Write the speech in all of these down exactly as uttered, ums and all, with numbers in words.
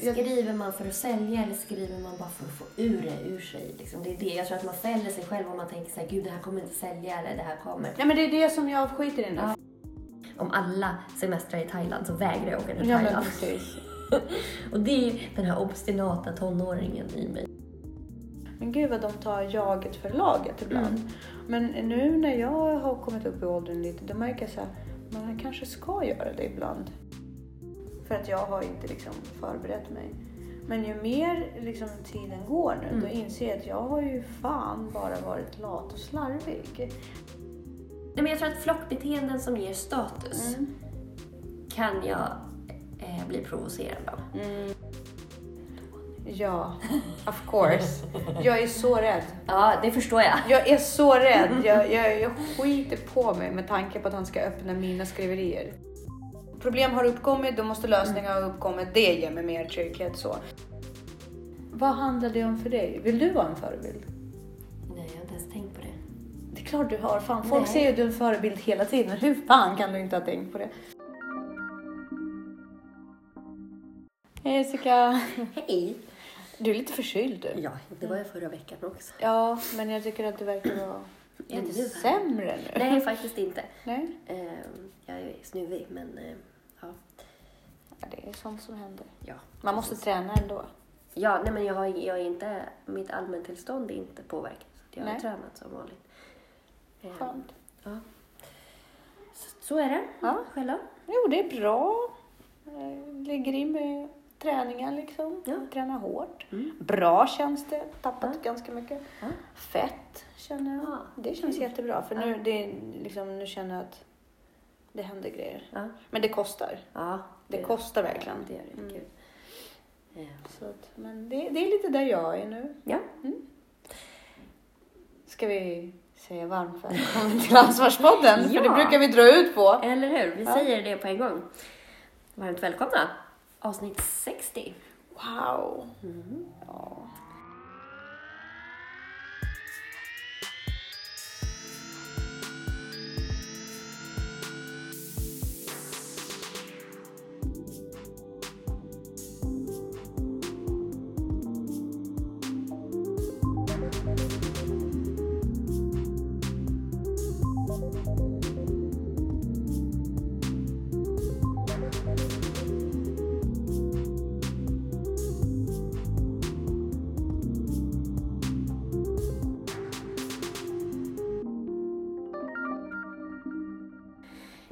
Skriver man för att sälja eller skriver man bara för att få ur det ur sig? Liksom, det är det. Jag tror att man fäller sig själv om man tänker så här, gud det här kommer inte sälja eller det här kommer. Ja men det är det som jag skiter i nu. Ja. Om alla semestrar i Thailand så vägrar jag åka till Thailand. Ja men precis. Och det är den här obstinata tonåringen i mig. Men gud vad de tar jaget för laget ibland. Mm. Men nu när jag har kommit upp i åldern lite, då märker jag så här, man kanske ska göra det ibland. För att jag har inte liksom förberett mig. Men ju mer liksom tiden går nu, mm. då inser jag att jag har ju fan bara varit lat och slarvig. Nej, men jag tror att flockbeteenden som ger status mm. kan jag eh, bli provocerad av. Mm. Ja, of course. Jag är så rädd. Ja, det förstår jag. Jag är så rädd. Jag, jag, jag skiter på mig med tanke på att han ska öppna mina skriverier. Problem har uppkommit, då måste lösningar ha uppkommit. Det ger mig mer trygghet så. Vad handlar det om för dig? Vill du vara en förebild? Nej, jag har inte ens tänkt på det. Det är klart du har. Fan, folk Nej. Ser ju du en förebild hela tiden. Hur fan kan du inte ha tänkt på det? Hej Jessica. Hej. Du är lite förkyld du. Ja, det var jag förra veckan också. Ja, men jag tycker att du verkar vara inte du sämre nu. Nej, faktiskt inte. Nej. Jag är snuvig, men ja. ja. Det är sånt som händer. Ja. Man måste träna ändå. Ja, nej men jag har, jag är inte, mitt allmäntillstånd är inte påverkat. Jag har nej. tränat som vanligt. Skönt. Ja. Så, så är det. Ja. Själv. Jo, det är bra. Jag ligger in med träningar liksom. Ja. Träna hårt. Mm. Bra känns det. Tappat ja. ganska mycket. Ja. Fett känner jag. Ja. Det känns mm. jättebra. För ja. nu, det är liksom, nu känner jag att det händer grejer. Ja. Men det kostar. Ja, det, det kostar verkligen. Ja, det är det. Mm. Ja. Så att, men det, det är lite där jag är nu. Ja. Mm. Ska vi säga varmt välkommen till Ansvarspodden? Ja. För det brukar vi dra ut på. Eller hur? Vi ja. säger det på en gång. Varmt välkomna. Avsnitt sextio. Wow. Mm. Ja.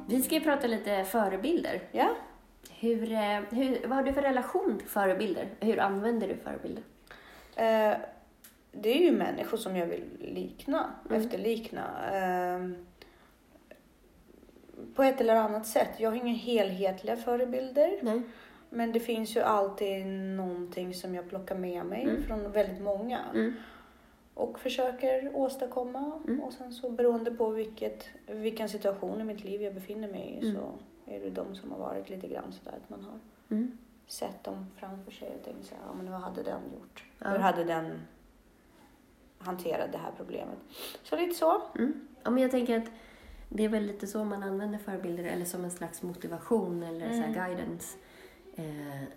Vi ska ju prata lite förebilder. Ja. Hur, hur, vad har du för relation till förebilder? Hur använder du förebilder? Eh, det är ju människor som jag vill likna, mm. efterlikna. Eh, på ett eller annat sätt. Jag har inga helhetliga förebilder. Nej. Men det finns ju alltid någonting som jag plockar med mig mm. från väldigt många. Mm. Och försöker åstadkomma. Mm. Och sen så beroende på vilket, vilken situation i mitt liv jag befinner mig i. Mm. Så är det de som har varit lite grann sådär att man har mm. sett dem framför sig. Och tänkt såhär, ja men vad hade den gjort? Ja. Hur hade den hanterat det här problemet? Så lite så. Mm. Ja men jag tänker att det är väl lite så man använder förebilder. Eller som en slags motivation eller mm. så här guidance.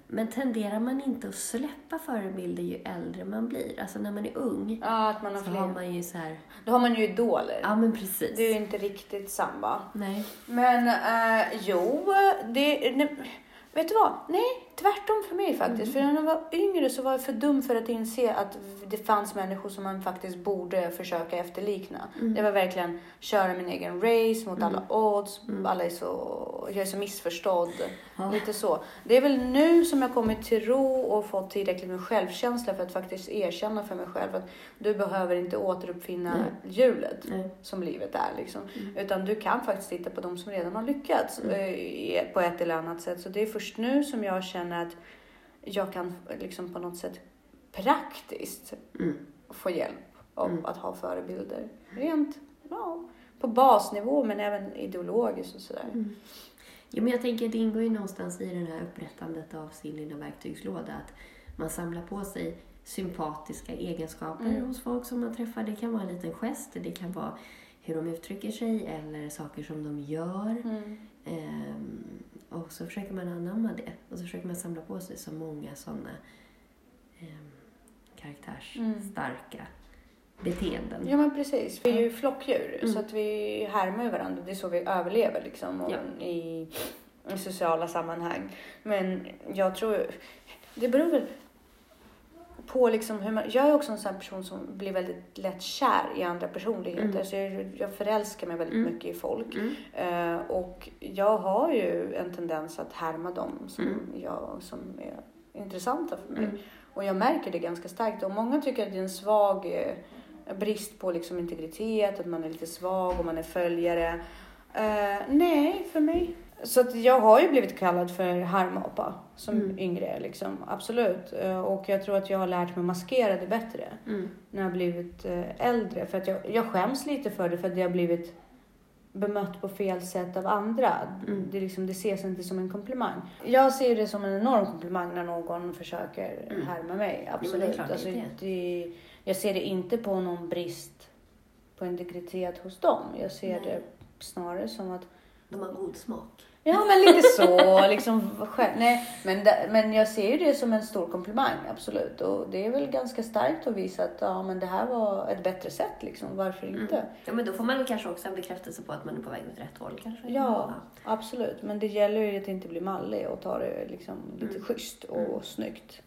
Men tenderar man inte att släppa förebilder ju äldre man blir? Alltså när man är ung ja, att man har så fler. Har man ju så här... Då har man ju idoler. Ja, men precis. Det är ju inte riktigt samma. Nej. Men äh, jo, det... Nej, vet du vad? Nej, tvärtom för mig faktiskt. Mm. För när jag var yngre så var jag för dum för att inse att det fanns människor som man faktiskt borde försöka efterlikna. Mm. Det var verkligen köra min egen race mot mm. alla odds. Mm. Alla är så, jag är så missförstådd. Ja. Lite så. Det är väl nu som jag kommit till ro och fått tillräckligt med självkänsla för att faktiskt erkänna för mig själv att du behöver inte återuppfinna Nej. hjulet Nej. som livet är. Liksom. Mm. Utan du kan faktiskt titta på de som redan har lyckats mm. på ett eller annat sätt. Så det är först nu som jag känner att jag kan liksom på något sätt praktiskt mm. få hjälp av mm. att ha förebilder. Rent ja, på basnivå men även ideologiskt och sådär. Mm. Jo men jag tänker att det ingår ju någonstans i den här upprättandet av sin lilla verktygslåda att man samlar på sig sympatiska egenskaper mm. hos folk som man träffar. Det kan vara en liten gest, det kan vara hur de uttrycker sig eller saker som de gör. Mm. Ehm, Och så försöker man anamma det. Och så försöker man samla på sig så många sådana eh, karaktärsstarka mm. beteenden. Ja, men precis. Vi är ju flockdjur. Mm. Så att vi härmar ju varandra. Det är så vi överlever liksom. Och ja. i, i sociala sammanhang. Men jag tror... Det beror väl på liksom hur man... Jag är också en sån person som blir väldigt lätt kär i andra personligheter. Mm. Så jag, jag förälskar mig väldigt mm. mycket i folk. Mm. Uh, och jag har ju en tendens att härma dem som, mm. jag, som är intressanta för mig. Mm. Och jag märker det ganska starkt. Och många tycker att det är en svag uh, brist på liksom integritet. Att man är lite svag och man är följare. Uh, nej, för mig... Så att jag har ju blivit kallad för harmapa som mm. yngre liksom, absolut. Och jag tror att jag har lärt mig maskera det bättre mm. när jag blivit äldre. För att jag, jag skäms lite för det, för att jag har blivit bemött på fel sätt av andra. Mm. Det, liksom, det ses inte som en komplimang. Jag ser det som en enorm komplimang när någon försöker mm. härma mig, absolut. Ja, det alltså, det, jag ser det inte på någon brist på integritet hos dem. Jag ser Nej. det snarare som att de har god smak. Ja, men lite så. liksom, nej, men, men jag ser ju det som en stor komplimang, absolut. Och det är väl ganska starkt att visa att ja, men det här var ett bättre sätt. Liksom. Varför inte? Mm. Ja, men då får man kanske också en bekräftelse på att man är på väg åt rätt håll. Kanske. Ja, absolut. Men det gäller ju att inte bli mallig och ta det liksom lite mm. schysst och mm. snyggt.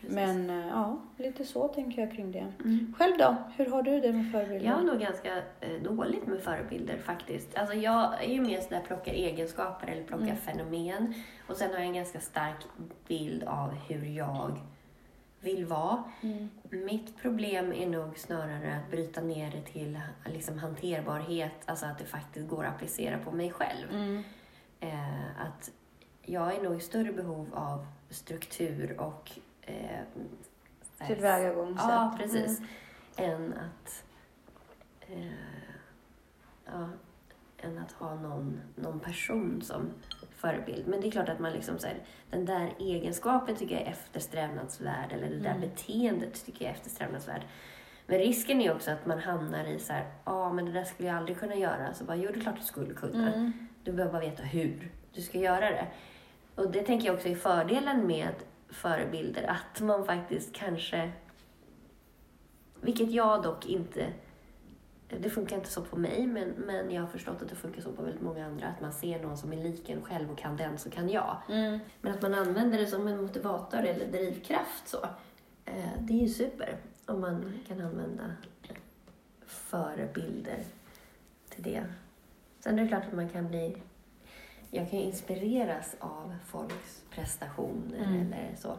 Precis. Men ja, lite så tänker jag kring det. Mm. Själv då? Hur har du det med förebilder? Jag har nog ganska eh, dåligt med förebilder faktiskt. Alltså jag är ju mer sådär plockar egenskaper eller plockar mm. fenomen. Och sen har jag en ganska stark bild av hur jag vill vara. Mm. Mitt problem är nog snarare att bryta ner det till liksom hanterbarhet. Alltså att det faktiskt går att applicera på mig själv. Mm. Eh, att jag är nog i större behov av struktur och Eh, tillvägagångssätt. Ja, precis. Mm. Än att eh, ja, än att ha någon, någon person som förebild. Men det är klart att man liksom säger den där egenskapen tycker jag är eftersträvnadsvärd eller det där mm. beteendet tycker jag är eftersträvnadsvärd. Men risken är också att man hamnar i så här, ja ah, men det där skulle jag aldrig kunna göra. Så bara, jo det är klart du skulle kunna. Mm. Du behöver bara veta hur du ska göra det. Och det tänker jag också är fördelen med förebilder, att man faktiskt kanske, vilket jag dock inte, det funkar inte så på mig, men, men jag har förstått att det funkar så på väldigt många andra, att man ser någon som är lik en själv och kan den så kan jag. Mm. Men att man använder det som en motivator eller drivkraft så, det är ju super om man kan använda förebilder till det. Sen är det klart att man kan bli Jag kan ju inspireras av folks prestationer mm. eller så.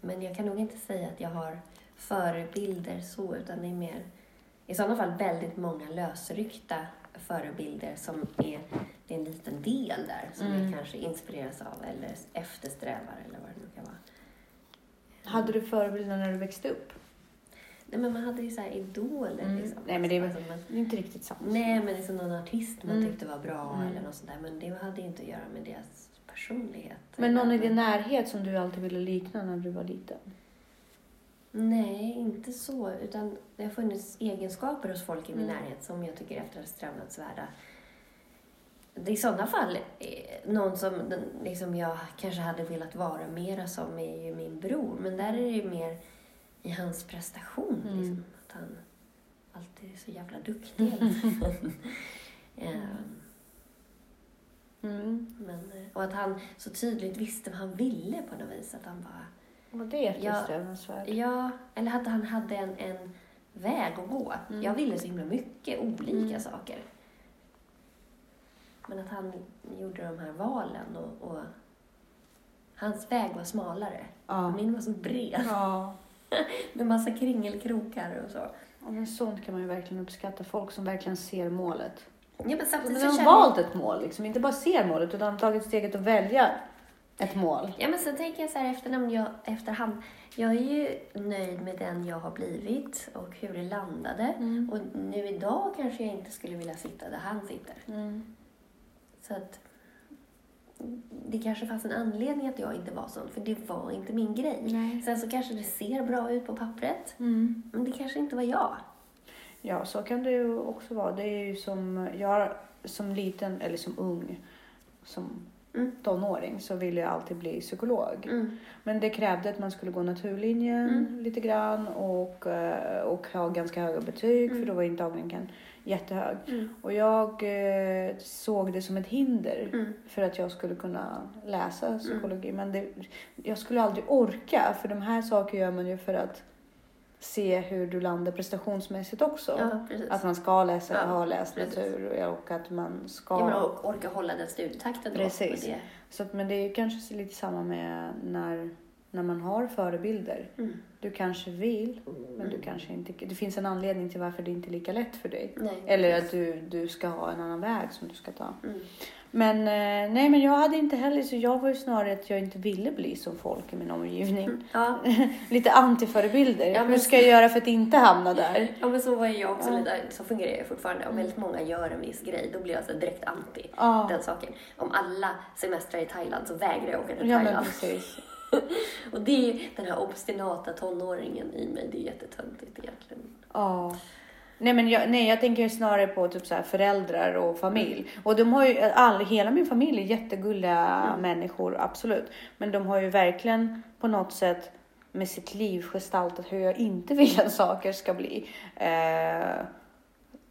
Men jag kan nog inte säga att jag har förebilder så, utan det är mer i sådana fall väldigt många lösryckta förebilder som är, det är en liten del där som mm. vi kanske inspireras av eller eftersträvar eller vad det nu kan vara. Hade du förebilder när du växte upp? Nej, men man hade ju så här idoler mm. liksom. Nej, men det är alltså, man, inte riktigt sant. Nej, men liksom någon artist man mm. tyckte var bra mm. eller något sånt där. Men det hade ju inte att göra med deras personlighet. Men någon i din närhet som du alltid ville likna när du var liten? Nej, inte så. Utan det har funnits egenskaper hos folk i min mm. närhet som jag tycker är eftersträvansvärda. Det är i sådana fall någon som liksom jag kanske hade velat vara mera som är ju min bror. Men där är det ju mer i hans prestation. Mm. Liksom, att han alltid är så jävla duktig. mm. Mm. Men, och att han så tydligt visste vad han ville på något vis. Att han bara... Och det är eftersträvansvärt. Ja, eller att han hade en, en väg att gå. Mm. Jag ville så himla mycket olika mm. saker. Men att han gjorde de här valen och, och hans väg var smalare. Ja. Min var så bred. Ja. Med massa kringelkrokar och så. Ja, men sånt kan man ju verkligen uppskatta. Folk som verkligen ser målet. Ja, men samtidigt men de har valt ett mål. Liksom. Inte bara ser målet utan har tagit steget att välja ett mål. Ja, men sen tänker jag så här efter, jag, efterhand. Jag är ju nöjd med den jag har blivit. Och hur det landade. Mm. Och nu idag kanske jag inte skulle vilja sitta där han sitter. Mm. Så att... Det kanske fanns en anledning att jag inte var sån. För det var inte min grej. Nej. Sen så kanske det ser bra ut på pappret. Mm. Men det kanske inte var jag. Ja, så kan det ju också vara. Det är ju som jag som liten eller som ung. Som mm. tonåring så ville jag alltid bli psykolog. Mm. Men det krävde att man skulle gå naturlinjen mm. lite grann och, och ha ganska höga betyg mm. för då var intagningen jättehög. Mm. Och jag såg det som ett hinder mm. för att jag skulle kunna läsa psykologi. Mm. Men det, jag skulle aldrig orka, för de här sakerna gör man ju för att se hur du landar prestationsmässigt också. Ja, att man ska läsa, ja, ha läst precis. Natur och att man ska... Ja, men och orka hålla den studietakten då. Precis. Det. Så att, men det är kanske lite samma med när, när man har förebilder. Mm. Du kanske vill, men du kanske inte... Det finns en anledning till varför det inte är lika lätt för dig. Nej, eller precis. Att du, du ska ha en annan väg som du ska ta. Mm. Men nej, men jag hade inte heller, så jag var ju snarare att jag inte ville bli som folk i min omgivning. Ja. Lite antiförebilder. Ja, men... Hur ska jag göra för att inte hamna där? Ja, men så var jag också ja. lite, så fungerar jag fortfarande. Om väldigt många gör en viss grej, då blir jag så direkt anti ja. den saken. Om alla semestrar i Thailand så vägrar jag åka till Thailand. Ja, men precis. Och det är ju den här obstinata tonåringen i mig, det är jättetöntigt egentligen. Ja. Nej, men jag, nej, jag tänker snarare på typ så här föräldrar och familj. Och de har ju, all, hela min familj är jättegulliga mm. människor, absolut. Men de har ju verkligen på något sätt med sitt liv gestaltat hur jag inte vill att saker ska bli. Eh,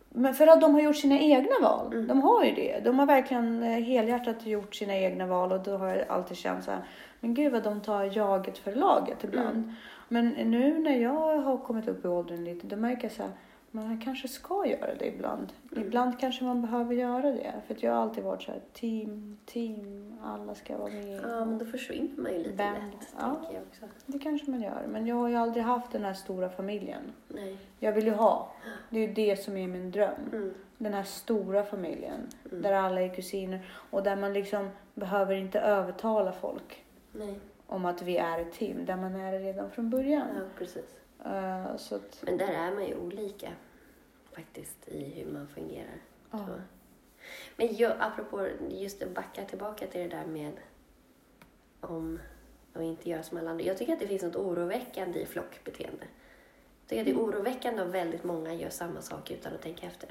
men för att de har gjort sina egna val. Mm. De har ju det. De har verkligen helhjärtat gjort sina egna val. Och då har jag alltid känt så här, men gud vad de tar jaget för laget ibland. Mm. Men nu när jag har kommit upp i åldern lite, då märker jag så här, man kanske ska göra det ibland. Mm. Ibland kanske man behöver göra det. För att jag har alltid varit så här, team, team, alla ska vara med. Ja, men då försvinner man ju lite Band. lätt, ja, tänker jag också. Det kanske man gör. Men jag har ju aldrig haft den här stora familjen. Nej. Jag vill ju ha. Det är ju det som är min dröm. Mm. Den här stora familjen. Mm. Där alla är kusiner. Och där man liksom behöver inte övertala folk. Nej. Om att vi är ett team. Där man är redan från början. Ja, precis. Uh, så att... Men där är man ju olika faktiskt i hur man fungerar. Ah. Men jag, apropå just att backa tillbaka till det där med om att inte göra som alla andra. Jag tycker att det finns något oroväckande i flockbeteende. Jag tycker mm. att det är oroväckande om väldigt många gör samma sak utan att tänka efter.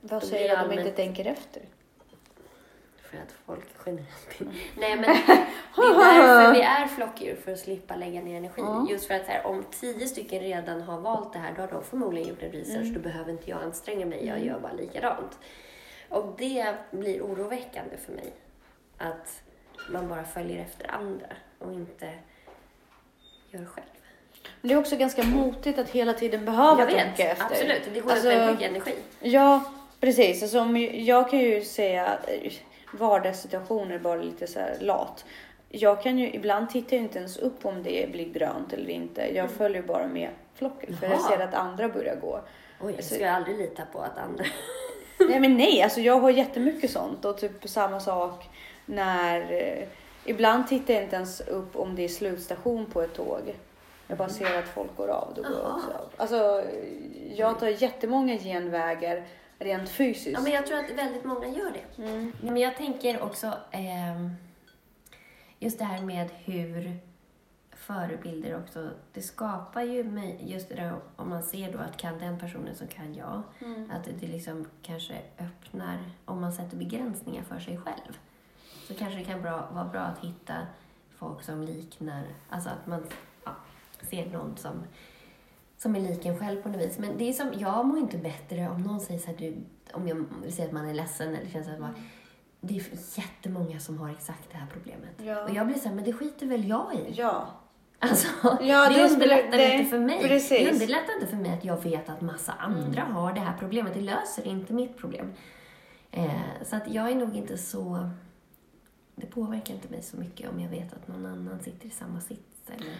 Vad säger du om inte tänker efter? För att folk generellt mm. Nej, men det är därför vi är flockdjur, för att slippa lägga ner energi. Mm. Just för att så här, om tio stycken redan har valt det här, då har de förmodligen gjort en research. Mm. Då behöver inte jag anstränga mig, jag gör bara likadant. Och det blir oroväckande för mig. Att man bara följer efter andra och inte gör själv. Men det är också ganska motigt att hela tiden behöva jag tänka vet, efter. Absolut, det går alltså, väldigt mycket energi. Ja, precis. Alltså, jag kan ju säga... vardagssituationer bara lite så här lat. Jag kan ju, ibland tittar jag inte ens upp om det blir grönt eller inte. Jag mm. följer bara med flocken. För jag ser att andra börjar gå. Oj, jag skulle aldrig lita på att andra... nej men nej, alltså jag har jättemycket sånt. Och typ samma sak när... Eh, ibland tittar jag inte ens upp om det är slutstation på ett tåg. Jag bara ser att folk går av. Då går jag också av. Alltså jag tar jättemånga genvägar. Rent fysiskt. Ja, men jag tror att väldigt många gör det. Mm. Men jag tänker också eh, just det här med hur förebilder också, det skapar ju mig, just det om man ser då att kan den personen så kan jag. Mm. Att det liksom kanske öppnar, om man sätter begränsningar för sig själv. Så kanske det kan bra, vara bra att hitta folk som liknar, alltså att man ja, ser någon som... Som är liken själv på något vis. Men det är som, jag mår inte bättre om någon säger så här, du, om jag vill säga att man är ledsen eller känns att man, det är jättemånga som har exakt det här problemet. Ja. Och jag blir så här, men det skiter väl jag i? Ja. Alltså, ja, det, det underlättar det, inte för mig. Precis. Det underlättar inte för mig att jag vet att massa andra mm. har det här problemet. Det löser inte mitt problem. Eh, så att jag är nog inte så, det påverkar inte mig så mycket om jag vet att någon annan sitter i samma sits eller...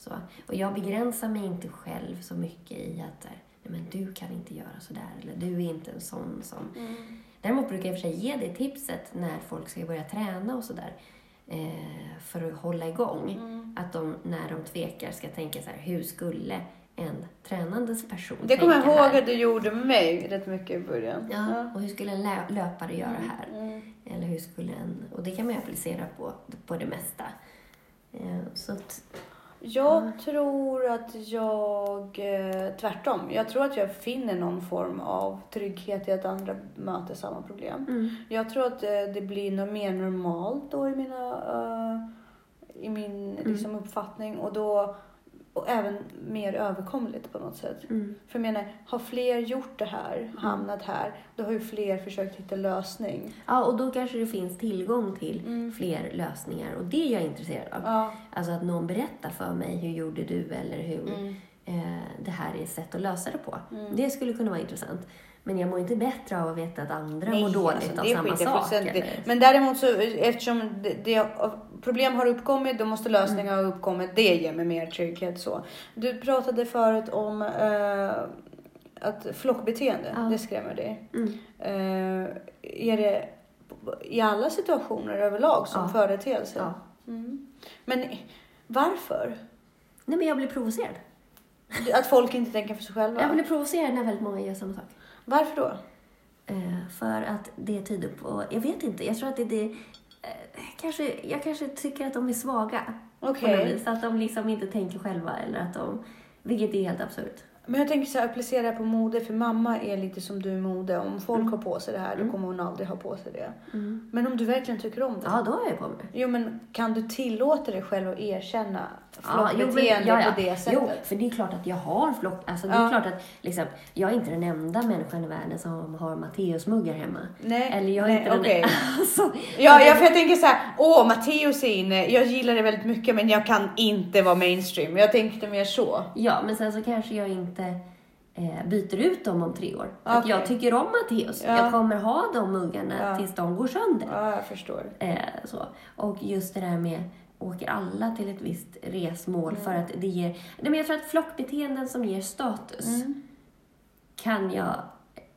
Så. Och jag begränsar mig inte själv så mycket i att nej, men du kan inte göra sådär eller du är inte en sån som... Mm. Däremot brukar jag för sig ge det tipset när folk ska börja träna och sådär eh, för att hålla igång. Mm. Att de, när de tvekar, ska tänka så här, hur skulle en tränandes person tänka här? Det kommer jag ihåg här? Att du gjorde med mig rätt mycket i början. Ja, ja. Och hur skulle en lö- löpare göra här? Mm. Eller hur skulle en... Och det kan man applicera på, på det mesta. Eh, så att... Jag mm. tror att jag, tvärtom, jag tror att jag finner någon form av trygghet i att andra möter samma problem. Mm. Jag tror att det blir något mer normalt då i, mina, uh, i min mm. liksom, uppfattning. Och då... Och även mer överkomligt på något sätt. Mm. För jag menar, har fler gjort det här, hamnat här, då har ju fler försökt hitta lösning. Ja, och då kanske det finns tillgång till mm. fler lösningar. Och det är jag intresserad av. Ja. Alltså att någon berättar för mig, hur gjorde du eller hur mm. eh, det här är ett sätt att lösa det på. Mm. Det skulle kunna vara intressant. Men jag mår inte bättre av att veta att andra Nej, mår dåligt alltså, av samma sak. Eller? Men däremot så, eftersom det, det, problem har uppkommit, då måste lösningar mm. ha uppkommit. Det ger mig mer trygghet. Så. Du pratade förut om eh, att flockbeteende, ja. Det skrämmer dig. Mm. Eh, är det i alla situationer överlag som ja. Företeelse? Ja. Mm. Men varför? Nej, men jag blir provocerad. Att folk inte tänker för sig själva? Jag blir provocerad när väldigt många gör samma sak. Varför då? Eh, för att det tyder på... Jag vet inte. Jag tror att det, det eh, kanske, jag kanske tycker att de är svaga. Okej. Okay. Så att de liksom inte tänker själva. Eller att de, vilket är helt absurt. Men jag tänker så här, applicera på mode. För mamma är lite som du i mode. Om folk mm. har på sig det här, då kommer hon aldrig ha på sig det. Mm. Men om du verkligen tycker om det. Ja, då har jag på mig. Jo, men kan du tillåta dig själv att erkänna flockbeteende ja, ja, ja. På det sättet? Jo, för det är klart att jag har flock. Alltså det är ja. Klart att liksom, jag är inte den enda människan i världen som har Matteusmuggar hemma. Nej, eller jag är nej, inte den okay. alltså, ja, jag, för jag tänker så här, åh, Matteus är inne. Jag gillar det väldigt mycket, men jag kan inte vara mainstream. Jag tänkte mer så. Ja, men sen så kanske jag inte byter ut dem om tre år. Okay. Att jag tycker om Matteus. Ja. Jag kommer ha de muggarna ja. Tills de går sönder. Ja, jag förstår. Eh, så. Och just det där med åker alla till ett visst resmål mm. för att det ger... Nej, men jag tror att flockbeteenden som ger status mm. kan jag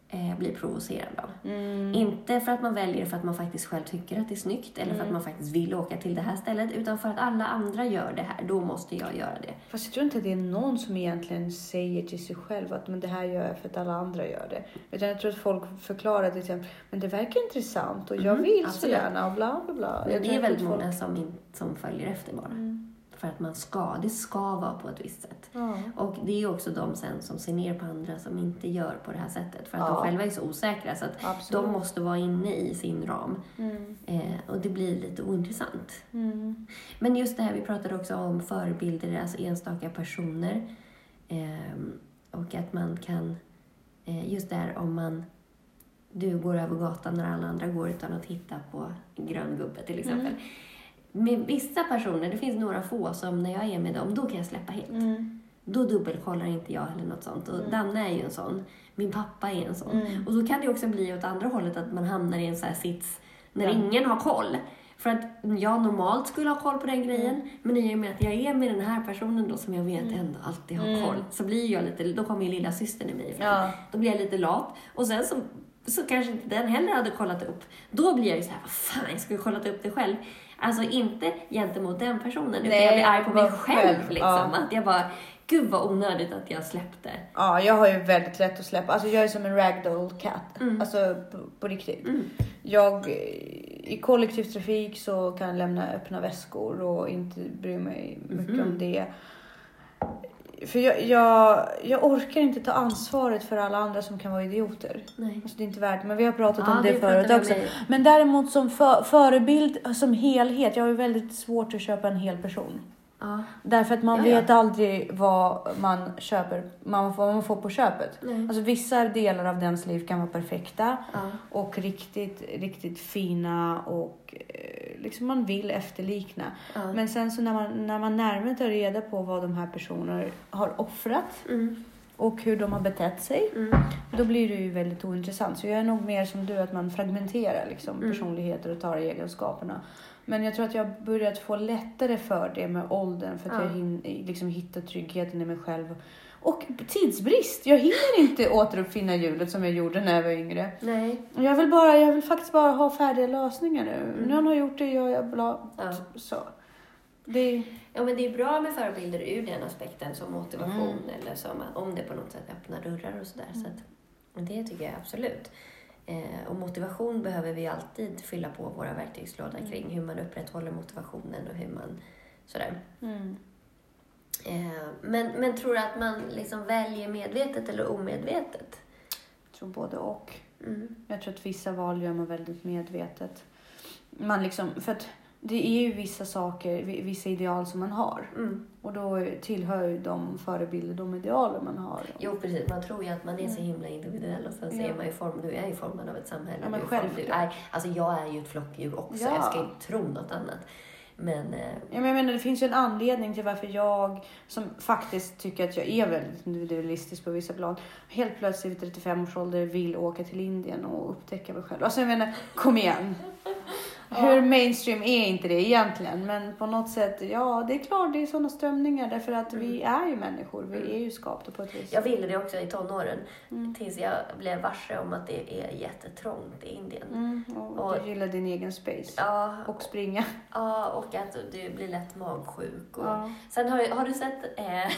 eh, bli provocerad av. Mm. Inte för att man väljer för att man faktiskt själv tycker att det är snyggt eller mm. för att man faktiskt vill åka till det här stället, utan för att alla andra gör det här, då måste jag göra det. Fast jag tror inte att det är någon som egentligen säger till sig själv att men det här gör jag för att alla andra gör det. Utan jag tror att folk förklarar det till, men det verkar intressant och jag vill mm, så gärna och bla bla bla. Men det är väldigt många folk... som, in, som följer efter bara. Mm. För att man ska, det ska vara på ett visst sätt. Ja. Och det är också de sen som ser ner på andra som inte gör på det här sättet. För att ja. De själva är så osäkra så att absolut. De måste vara inne i sin ram. Mm. Eh, och det blir lite ointressant. Mm. Men just det här, vi pratade också om förebilder, alltså enstaka personer. Eh, och att man kan, eh, just där om man, du går över gatan när alla andra går utan att titta på grön gubbe till exempel. Mm. Med vissa personer, det finns några få som när jag är med dem, då kan jag släppa helt. Mm. Då dubbelkollar inte jag eller något sånt. Och mm. Danne är ju en sån. Min pappa är en sån. Mm. Och så kan det också bli åt andra hållet att man hamnar i en så här sits när ja. Ingen har koll. För att jag normalt skulle ha koll på den grejen. Mm. Men i och med att jag är med den här personen då som jag vet mm. ändå alltid har koll. Mm. Så blir jag lite, då kommer ju lilla systern i mig. Ja. Då blir jag lite lat. Och sen så, så kanske inte den heller hade kollat upp. Då blir jag ju så här, vad fan, jag skulle kollat upp det själv. Alltså inte gentemot den personen. Utan nej, jag blir arg på mig själv. själv liksom. Ja. Att jag bara, gud vad onödigt att jag släppte. Ja, jag har ju väldigt lätt att släppa. Alltså jag är som en ragdoll cat. Mm. Alltså på, på riktigt. Mm. Jag, i kollektivtrafik så kan jag lämna öppna väskor. Och inte bry mig mycket mm. om det. För jag, jag, jag orkar inte ta ansvaret för alla andra som kan vara idioter. Nej. Alltså det är inte värt. Men vi har pratat ja, om det förut också. Mig. Men däremot som för, förebild, som helhet. Jag har ju väldigt svårt att köpa en hel person. Ja. Därför att man ja, vet ja. aldrig vad man köper. Man, vad man får på köpet. Nej. Alltså vissa delar av dens liv kan vara perfekta. Ja. Och riktigt, riktigt fina. Och liksom man vill efterlikna. Ja. Men sen så när man, när man närmare tar reda på vad de här personerna har offrat. Mm. Och hur de har betett sig. Mm. Då blir det ju väldigt ointressant. Så jag är nog mer som du, att man fragmenterar liksom, mm. personligheter och tar egenskaperna. Men jag tror att jag har börjat få lättare för det med åldern. För att ja. jag hin, liksom, hittar tryggheten i mig själv. Och tidsbrist. Jag hinner inte återuppfinna hjulet som jag gjorde när jag var yngre. Nej. Jag vill, bara, jag vill faktiskt bara ha färdiga lösningar nu. Mm. Någon har gjort det, gör jag bla. Ja. Så. Det... Ja, men det är bra med förebilder ur den aspekten. Som motivation mm. eller som, om det på något sätt öppnar dörrar och sådär. Mm. Så att, det tycker jag absolut. Eh, och motivation behöver vi alltid fylla på våra verktygslådor mm. kring hur man upprätthåller motivationen och hur man sådär. Mm. Men, men tror du att man liksom väljer medvetet eller omedvetet? Jag tror både och. Mm. Jag tror att vissa val gör man väldigt medvetet. Man liksom, för att det är ju vissa saker, vissa ideal som man har. Mm. Och då tillhör ju de förebilder, de idealer man har. Jo, precis. Man tror ju att man är så himla individuell. Och sen så ja. är man ju form, du är ju formad av ett samhälle. Ja, men självklart. Är, alltså jag är ju ett flockdjur också. Ja. Jag ska inte tro något annat. Men, eh... ja, men jag menar, det finns ju en anledning till varför jag, som faktiskt tycker att jag är väldigt individualistisk på vissa plan, helt plötsligt vid trettiofem års ålder vill åka till Indien och upptäcka mig själv. Alltså jag menar, kom igen. Ja. Hur mainstream är inte det egentligen? Men på något sätt, ja, det är klart, det är sådana strömningar. Därför att mm. vi är ju människor. Vi är ju skapta på ett vis. Jag ville det också i tonåren. Mm. Tills jag blev varse om att det är jättetrångt i Indien. Mm. Och, och du gillar din egen space. Ja. Och springa. Ja, och att du blir lätt magsjuk. Och... Ja. Sen har, har du sett eh,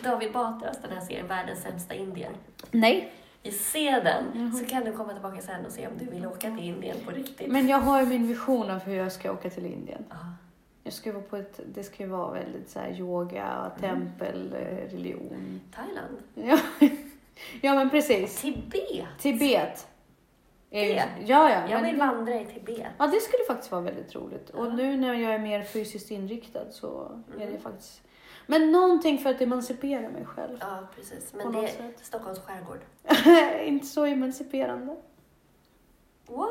David Batras, den här serien Världens sämsta Indien? Nej. I se den, så kan du komma tillbaka sen och se om du vill åka till Indien på riktigt. Men jag har ju min vision av hur jag ska åka till Indien. Ah. Jag ska vara på ett, det ska ju vara väldigt så här yoga, tempel, mm. religion. Thailand? Ja, ja men precis. Tibet? Tibet. Det. Ja, ja, jag vill men... vandra i Tibet. Ja, det skulle faktiskt vara väldigt roligt. Ah. Och nu när jag är mer fysiskt inriktad så är mm. det faktiskt... Men någonting för att emancipera mig själv. Ja, precis. Men det är sätt. Stockholms skärgård. Inte så emanciperande. What?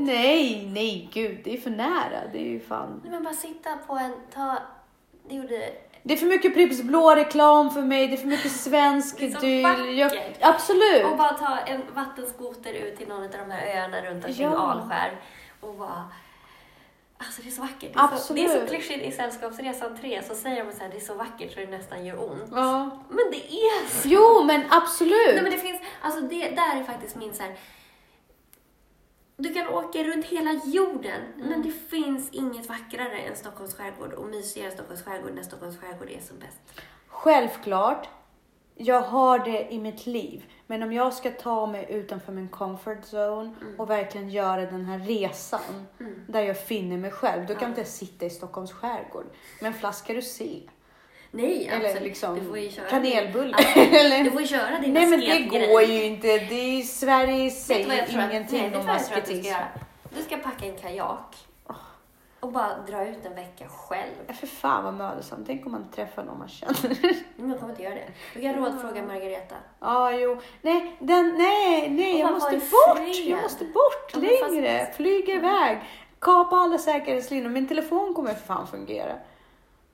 Nej, nej, gud. Det är för nära. Det är ju fan... Nej, men bara sitta på en... Ta... Det gjorde... Det är för mycket Pripps blå reklam för mig. Det är för mycket svensk idyll. Jag... Absolut. Och bara ta en vattenskoter ut till någon av de här öarna runt omkring ja. Alskär. Och bara... Alltså det är så vackert. Det är absolut. Så, det är så klyschigt i Sällskapsresan tre. Så säger de så här, det är så vackert så det nästan gör ont. Ja. Men det är så. Jo, men absolut. Nej, men det finns, alltså det där är faktiskt min så här. Du kan åka runt hela jorden. Mm. Men det finns inget vackrare än Stockholms skärgård. Och mysigare Stockholms skärgård när Stockholms skärgård är som bäst. Självklart. Jag har det i mitt liv. Men om jag ska ta mig utanför min comfort zone mm. och verkligen göra den här resan mm. där jag finner mig själv, då ja. kan inte jag sitta i Stockholms skärgård. Men flaskar du se? Nej, eller absolut. Liksom du får ju köra kanelbulle. Alltså, du får ju köra dina. Nej, men det går ju inte. Det är ju Sverige säger ingenting att, om masketism. Du, du ska packa en kajak. Och bara dra ut en vecka själv. För fan vad mödosamt. Tänk om man träffar någon man känner. Men jag kommer inte göra det. Du kan rådfråga Margareta. Ja, ah, jo. Nej, den, nej, nej. Jag måste bort. jag måste bort. Jag måste bort längre. Fast... Flyga iväg. Kapa alla säkerhetslinor. Min telefon kommer för fan fungera.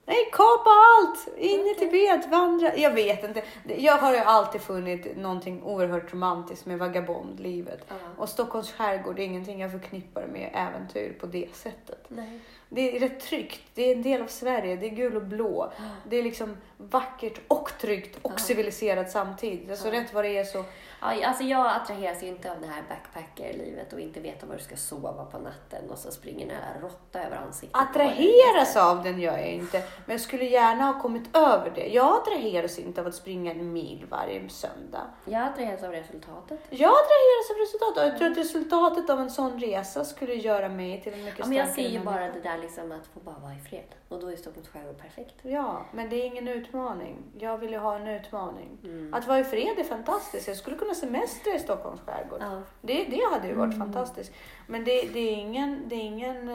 Nej, kapa allt. In i Tibet, vandra. Jag vet inte. Jag har ju alltid funnit någonting oerhört romantiskt med vagabondlivet. Uh-huh. Och Stockholms skärgård är ingenting jag förknippar med äventyr på det sättet. Nej. Det är rätt tryggt. Det är en del av Sverige. Det är gul och blå. Uh-huh. Det är liksom vackert och tryggt och uh-huh. civiliserat samtidigt. Alltså uh-huh. rätt vad det är så... Ja, alltså jag attraheras ju inte av det här backpackerlivet och inte veta var du ska sova på natten och så springer den här råtta över ansiktet. Attraheras av den gör jag inte, men jag skulle gärna ha kommit över det. Jag attraheras inte av att springa en mil varje söndag. Jag attraheras av resultatet. Jag attraheras av resultatet och jag tror att resultatet av en sån resa skulle göra mig till en mycket starkare. Ja, men jag ser ju bara det där liksom att få bara vara i fred och då är Stockholms skärgård perfekt. Ja, men det är ingen utmaning. Jag vill ju ha en utmaning. Mm. Att vara i fred är fantastiskt. Jag skulle kunna semester i Stockholms skärgård. Ja. Det, det hade ju varit mm. fantastiskt. Men det, det är ingen det är ingen,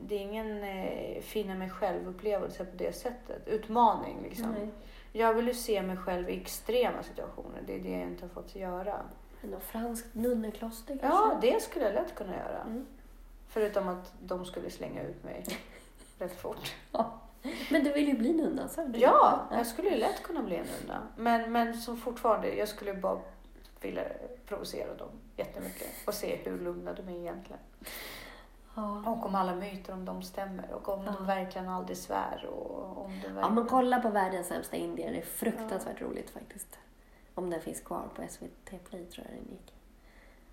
det är ingen finna mig själv upplevelse på det sättet. Utmaning liksom. Nej. Jag vill ju se mig själv i extrema situationer. Det är det jag inte har fått göra. Något franskt nunnekloster kanske? Ja, det skulle jag lätt kunna göra. Mm. Förutom att de skulle slänga ut mig rätt fort. Ja. Men du vill ju bli nunna så. Ja, jag skulle ju lätt kunna bli en nunna. Men, men som fortfarande, jag skulle bara vilja provocera dem jättemycket. Och se hur lugna de är egentligen. Oh. Och om alla myter om de stämmer. Och om oh. de verkligen aldrig svär. Och om de verkligen... Ja, men kolla på Världens sämsta Indien. Det är fruktansvärt oh. roligt faktiskt. Om den finns kvar på S V T Play tror jag den gick.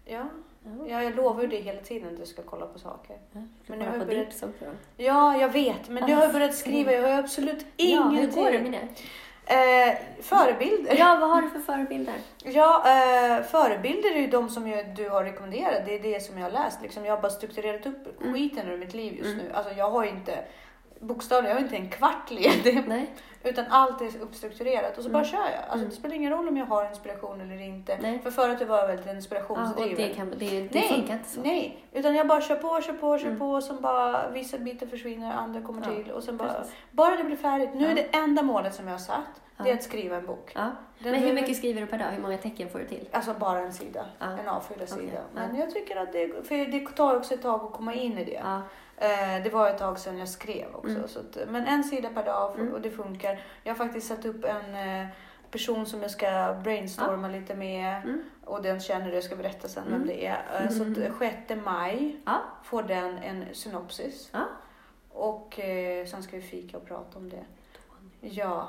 Ja. ja, jag lovar ju det hela tiden att du ska kolla på saker. Ja, men nu har jag börjat... Ja, jag vet. Men nu har jag börjat skriva. Jag har absolut ingenting. Ja, hur går det med det? Eh, förebilder. Ja, vad har du för förebilder? Ja, eh, förebilder är ju de som jag, du har rekommenderat. Det är det som jag har läst. Liksom, jag har bara strukturerat upp skiten ur mitt liv just mm. nu. Alltså, jag har ju inte... bokstavligen, jag är inte en kvart ledig. Nej. Utan allt är uppstrukturerat och så mm. bara kör jag. Alltså mm. det spelar ingen roll om jag har inspiration eller inte. Nej. För förut var jag väldigt inspirationsdriven. Ja, det, kan, det, det nej, funkar inte så. Nej, utan jag bara kör på, kör på, kör mm. på. Som bara vissa bitar försvinner, andra kommer ja, till. Och sen bara, precis. bara det blir färdigt. Nu ja. är det enda målet som jag har satt. Ja. Det är att skriva en bok. Ja. Men hur mycket skriver du per dag? Hur många tecken får du till? Alltså bara en sida. Ja. En avfyllda sida. Okay. Ja. Men jag tycker att det, för det tar också ett tag att komma in i det. Ja. Det var ett tag sedan jag skrev också. Mm. Så att, men en sida per dag och mm. det funkar. Jag har faktiskt satt upp en person som jag ska brainstorma ja. lite med. Mm. Och den känner du, jag ska berätta sen mm. vem det är. Så att sjätte maj ja. får den en synopsis. Ja. Och sen ska vi fika och prata om det. Ja,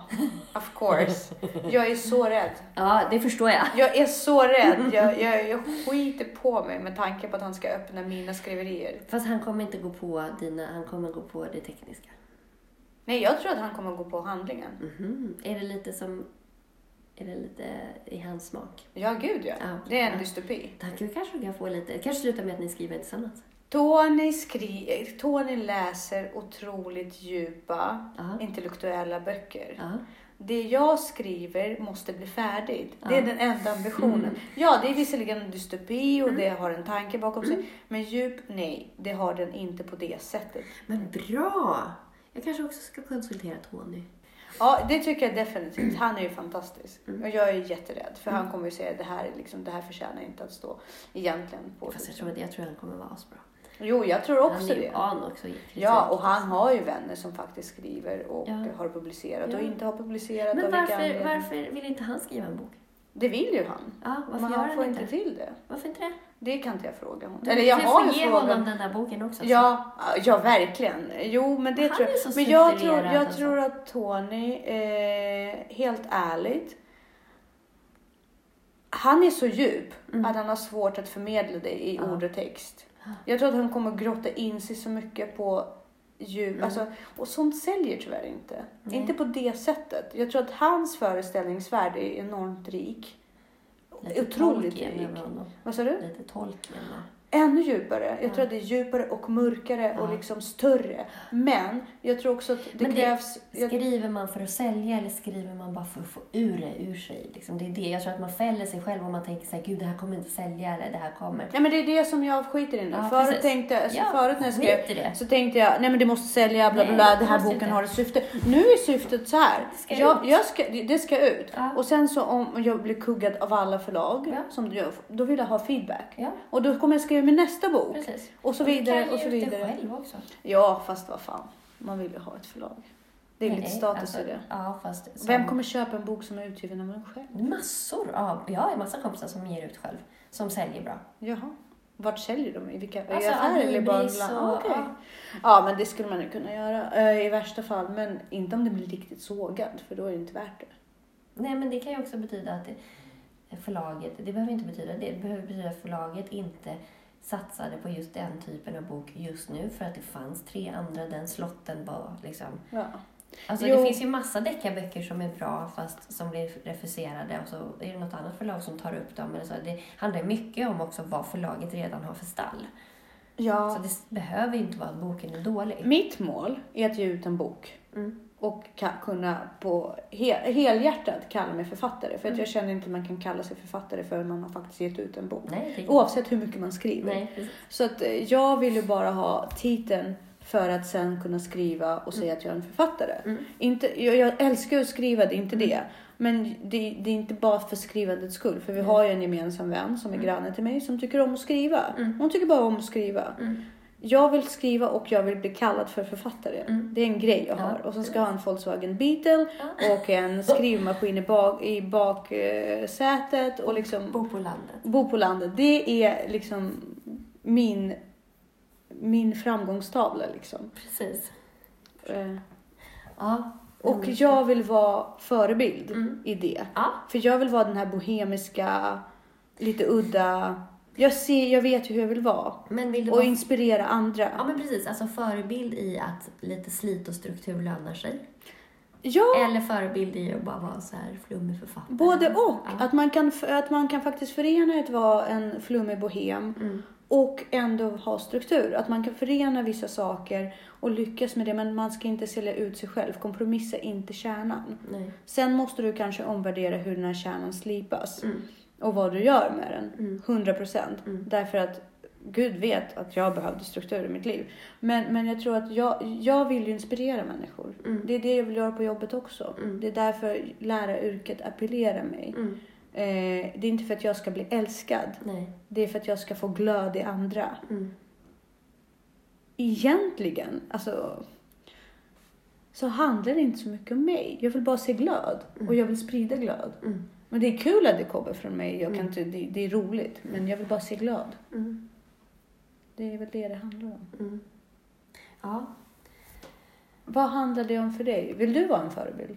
of course. Jag är så rädd. Ja, det förstår jag. Jag är så rädd. Jag, jag, jag skiter på mig med tanke på att han ska öppna mina skriverier. Fast han kommer inte gå på dina, han kommer gå på det tekniska. Nej, jag tror att han kommer gå på handlingen. Mm-hmm. Är det lite som, är det lite i hans smak? Ja, gud ja. ja det är en ja. dystopi. Tack, kanske kan få lite, kanske sluta med att ni skriver tillsammans. Tony, skri- Tony läser otroligt djupa, uh-huh. intellektuella böcker. Uh-huh. Det jag skriver måste bli färdigt. Uh-huh. Det är den enda ambitionen. Mm. Ja, det är visserligen en dystopi och mm. det har en tanke bakom mm. sig. Men djup, nej, det har den inte på det sättet. Men bra! Jag kanske också ska konsultera Tony. Ja, det tycker jag definitivt. Han är ju fantastisk. Mm. Och jag är jätterädd. För mm. han kommer ju säga att det här, liksom, det här förtjänar inte att stå egentligen på. Fast jag tror, jag tror att han kommer vara asbra. Jo, jag tror också det. Han är ju också. Ja, och han har ju vänner som faktiskt skriver och ja. har publicerat ja. och inte har publicerat. Men varför, varför vill inte han skriva en bok? Det vill ju han. Ja, varför men han får inte till det. Varför inte det? Det kan inte jag fråga honom. Eller jag har ju frågat. Du får ge honom den där boken också. Ja, ja, verkligen. Jo, men det tror jag. Men jag tror, jag tror att Tony, eh, helt ärligt, han är så djup mm. att han har svårt att förmedla det i ja. ord och text. Jag tror att han kommer grotta in sig så mycket på djup. Mm. Alltså, och sånt säljer tyvärr inte. Mm. Inte på det sättet. Jag tror att hans föreställningsvärld är enormt rik. Lite otroligt rik. Vad sa du? Lite tolken. Ännu djupare. Jag tror att det är djupare och mörkare ja. och liksom större. Men jag tror också att det, det krävs... Skriver man för att sälja eller skriver man bara för att få ur det ur sig? Liksom, det är det. Jag tror att man fäller sig själv om man tänker så här, gud, det här kommer inte sälja eller det här kommer. Nej, men det är det som jag skiter i nu. Ja, förut, tänkte, alltså, ja, förut när jag skrev så tänkte jag, nej men det måste sälja, bla bla bla, nej, det här boken har ett syfte. Nu är syftet så här. Det ska jag, ut. Jag ska, det ska ut. Ja. Och sen så om jag blir kuggad av alla förlag, ja. som du gör, då vill jag ha feedback. Ja. Och då kommer jag skriva med nästa bok. Precis. Och så vidare och så vidare. Själv också. Ja, fast vad fan. Man vill ju ha ett förlag. Det är nej, lite status alltså, i det. Ja, fast vem kommer köpa en bok som är utgiven av en själv? Massor av. Jag har en massa kompisar som ger ut själv. Som säljer bra. Jaha. Vart säljer de? I vilka alltså, affärer? Eller bara så, okay. ja. ja, men det skulle man ju kunna göra. I värsta fall. Men inte om det blir riktigt sågad. För då är det inte värt det. Nej, men det kan ju också betyda att det, förlaget. Det behöver inte betyda det. Det behöver betyda att förlaget inte... satsade på just den typen av bok just nu för att det fanns tre andra den slotten bara liksom. Ja. Alltså jo. Det finns ju massa deckarböcker som är bra fast som blir refuserade och så är det något annat förlag som tar upp dem eller så. Det handlar mycket om också vad förlaget redan har för stall. Ja. Så det behöver inte vara att boken är dålig. Mitt mål är att ge ut en bok. Mm. Och ka- kunna på hel- helhjärtat kalla mig författare. För att mm. jag känner inte att man kan kalla sig författare förrän man har faktiskt gett ut en bok. Nej, oavsett hur mycket man skriver. Nej, så att jag vill ju bara ha titeln för att sen kunna skriva och säga mm. att jag är en författare. Mm. Inte, jag, jag älskar att skriva, det är inte mm. det. Men det, det är inte bara för skrivandets skull. För vi mm. har ju en gemensam vän som är mm. granne till mig som tycker om att skriva. Mm. Hon tycker bara om att skriva. Mm. Jag vill skriva och jag vill bli kallad för författare. Mm. Det är en grej jag ja, har. Och så ska jag ha en Volkswagen Beetle. Ja. Och en skrivmaskin i, bak, i baksätet. Och liksom, bo på landet. Bo på landet. Det är liksom min, min framgångstavla. Liksom. Precis. Eh. Ja. Och jag vill vara förebild mm. i det. Ja. För jag vill vara den här bohemiska, lite udda... Jag ser, jag vet ju hur jag vill vara. Men vill du och vara... inspirera andra. Ja, men precis. Alltså förebild i att lite slit och struktur lönar sig. Ja. Eller förebild i att bara vara så här flummig författare. Både och. Ja. Att, man kan, att man kan faktiskt förena att vara en flummig bohem. Mm. och ändå ha struktur. Att man kan förena vissa saker och lyckas med det, men man ska inte sälja ut sig själv. Kompromissa inte kärnan. Nej. Sen måste du kanske omvärdera hur den här kärnan slipas. Mm. Och vad du gör med den. hundra procent. Mm. Därför att Gud vet att jag behövde struktur i mitt liv. Men, men jag tror att jag, jag vill ju inspirera människor. Mm. Det är det jag vill göra på jobbet också. Mm. Det är därför läraryrket appellerar mig. Mm. Eh, det är inte för att jag ska bli älskad. Nej. Det är för att jag ska få glöd i andra. Mm. Egentligen, alltså, så handlar det inte så mycket om mig. Jag vill bara se glöd. Mm. Och jag vill sprida glöd. Mm. Men det är kul att det kommer från mig. Jag kan inte, det, det är roligt. Men jag vill bara se glöd. Mm. Det är väl det det handlar om. Mm. Ja. Vad handlar det om för dig? Vill du vara en förebild?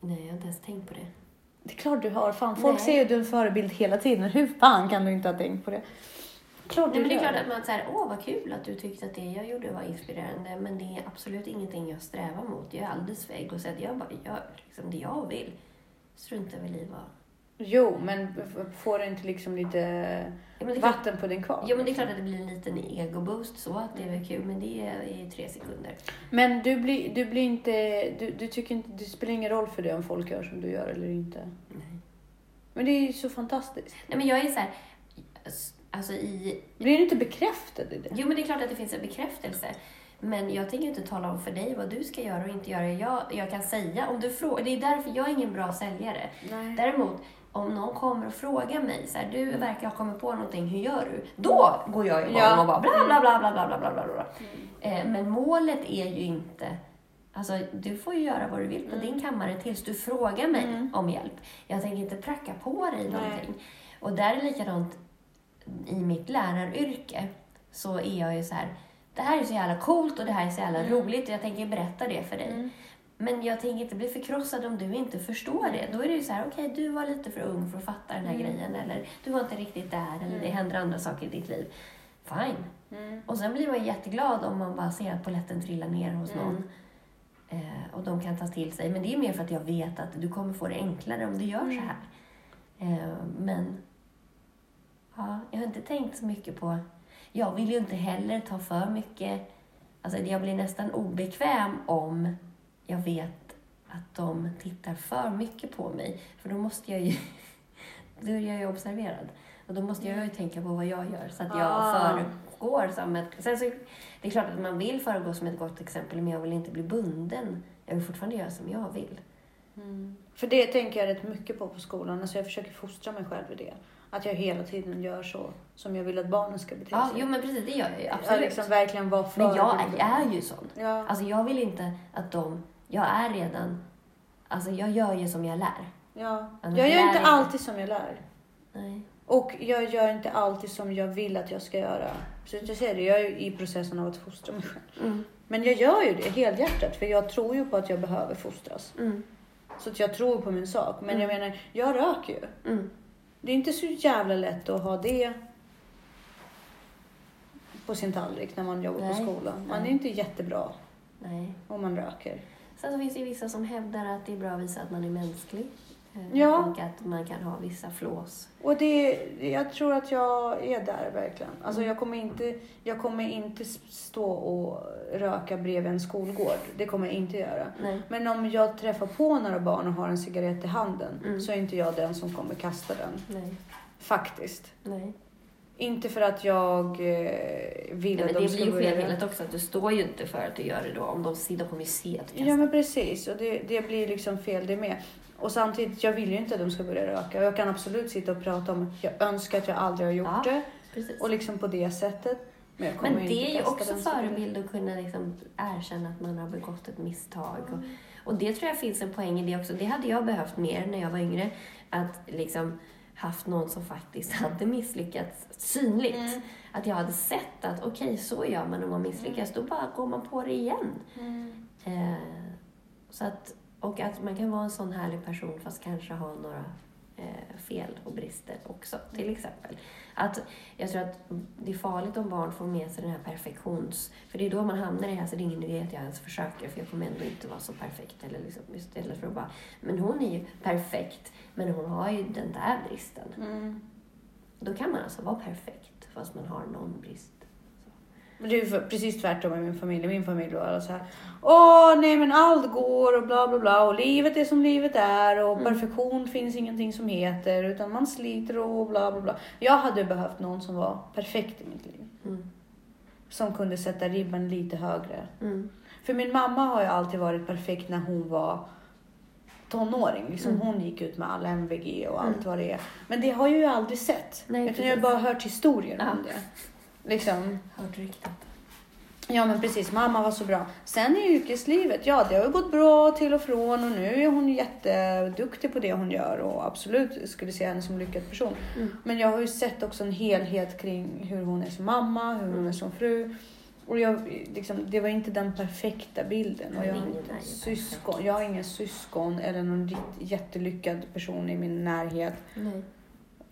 Nej, jag har inte ens tänkt på det. Det är klart du har. Fan, folk Nej. Ser ju du en förebild hela tiden. Hur fan kan du inte ha tänkt på det? Klart Nej, men det är klart att man säger, åh vad kul att du tyckte att det jag gjorde var inspirerande. Men det är absolut ingenting jag strävar mot. Jag är alldeles väg och säger att jag bara gör liksom det jag vill. Struntar väl i vad... Jo, men får du inte liksom lite ja, klart, vatten på din kvar? Jo, men det är klart att det blir en liten ego-boost så att det är väl kul, men det är tre sekunder. Men du blir, du blir inte, du, du tycker inte, det spelar ingen roll för dig om folk gör som du gör eller inte? Nej. Men det är ju så fantastiskt. Nej, men jag är så här, alltså i... Blir du inte bekräftad i det? Jo, men det är klart att det finns en bekräftelse. Men jag tänker inte tala om för dig vad du ska göra och inte göra. Jag, jag kan säga, om du frågar, det är därför jag är ingen bra säljare. Nej. Däremot, om någon kommer och frågar mig så här, du verkar ha kommit på någonting, hur gör du? Då går jag igång ja. och bara bla bla bla bla bla bla bla bla. Mm. Eh, men målet är ju inte, alltså du får ju göra vad du vill på mm. din kammare tills du frågar mig mm. om hjälp. Jag tänker inte pracka på dig någonting. Nej. Och där är likadant i mitt läraryrke, så är jag ju så här, det här är så jävla coolt och det här är så jävla mm. roligt och jag tänker berätta det för dig. Mm. Men jag tänker inte bli förkrossad om du inte förstår det. Då är det ju så här, okej okay, du var lite för ung för att fatta den här mm. grejen. Eller du var inte riktigt där. Eller mm. det händer andra saker i ditt liv. Fine. Mm. Och sen blir man jätteglad om man bara ser att polletten trillar ner hos mm. någon. Eh, och de kan ta till sig. Men det är mer för att jag vet att du kommer få det enklare om du gör så här. Eh, men ja, jag har inte tänkt så mycket på... Jag vill ju inte heller ta för mycket. Alltså jag blir nästan obekväm om jag vet att de tittar för mycket på mig. För då måste jag ju... Då är jag ju observerad. Och då måste jag ju tänka på vad jag gör. Så att jag ah. föregår som ett... Sen så, det är klart att man vill föregå som ett gott exempel. Men jag vill inte bli bunden. Jag vill fortfarande göra som jag vill. Mm. För det tänker jag rätt mycket på på skolan. Alltså jag försöker fostra mig själv i det. Att jag hela tiden gör så som jag vill att barnen ska bete sig. Ja, jo men precis, det gör jag ju. Absolut. Jag liksom verkligen var för. Men jag är, är ju sån. Ja. Alltså jag vill inte att de... Jag är redan... Alltså jag gör ju som jag lär. Ja. Annars jag gör jag inte jag... alltid som jag lär. Nej. Och jag gör inte alltid som jag vill att jag ska göra. Så jag säger det, jag är ju i processen av att fostra mig själv. Mm. Men jag gör ju det helhjärtat. För jag tror ju på att jag behöver fostras. Mm. Så att jag tror på min sak. Men mm. jag menar, jag röker ju. Mm. Det är inte så jävla lätt att ha det på sin tallrik när man jobbar nej, på skolan. Man nej. Är inte jättebra nej. Om man röker. Sen så finns det ju vissa som hävdar att det är bra att visa att man är mänsklig. Ja. Och att man kan ha vissa flås. Och det, jag tror att jag är där verkligen. Alltså jag kommer inte, jag kommer inte stå och röka bredvid en skolgård. Det kommer jag inte göra. Nej. Men om jag träffar på några barn och har en cigarett i handen. Mm. Så är inte jag den som kommer kasta den. Nej. Faktiskt. Nej. Inte för att jag vill ja, att de ska börja. Det blir ju felvilligt också att du står ju inte för att du gör det då. Om de sitter på museet. Ja men precis. Och det, det blir liksom fel det med. Och samtidigt, jag vill ju inte att de ska börja röka. Jag kan absolut sitta och prata om att jag önskar att jag aldrig har gjort ja, det. Precis. Och liksom på det sättet. Men, jag Men det är ju också förebild att kunna liksom erkänna att man har begått ett misstag. Mm. Och, och det tror jag finns en poäng i det också. Det hade jag behövt mer när jag var yngre. Att liksom haft någon som faktiskt hade misslyckats synligt. Mm. Att jag hade sett att okej, okay, så gör man om man misslyckas. Mm. Då bara går man på det igen. Mm. Eh, så att... Och att man kan vara en sån härlig person fast kanske ha några eh, fel och brister också, till exempel. Att, jag tror att det är farligt om barn får med sig den här perfektions... För det är då man hamnar i det här, så det är ingen idé att jag ens försöker. För jag kommer ändå inte vara så perfekt. Eller liksom, istället för att bara, men hon är ju perfekt, men hon har ju den där bristen. Mm. Då kan man alltså vara perfekt. fast man har någon brist. Så. Men det är ju precis tvärtom med min familj. Min familj var alla så här, åh nej men allt går och bla bla bla. Och livet är som livet är. Och mm. perfektion finns ingenting som heter. Utan man sliter och bla bla bla. Jag hade behövt någon som var perfekt i mitt liv. Mm. Som kunde sätta ribban lite högre. Mm. För min mamma har ju alltid varit perfekt när hon var tonåring. Liksom mm. Hon gick ut med alla M V G och allt mm. vad det är. Men det har jag ju aldrig sett. Nej, utan jag har bara hört historier ja. Om det. Liksom. Hört riktigt. Ja men precis, mamma var så bra. Sen i yrkeslivet, ja det har ju gått bra till och från. Och nu är hon jätteduktig på det hon gör. Och absolut skulle se henne som lyckad person. Mm. Men jag har ju sett också en helhet kring hur hon är som mamma. Hur hon mm. är som fru. Och jag, liksom, det var inte den perfekta bilden. Och jag, har inte syskon, jag har ingen syskon eller någon jättelyckad person i min närhet. Nej.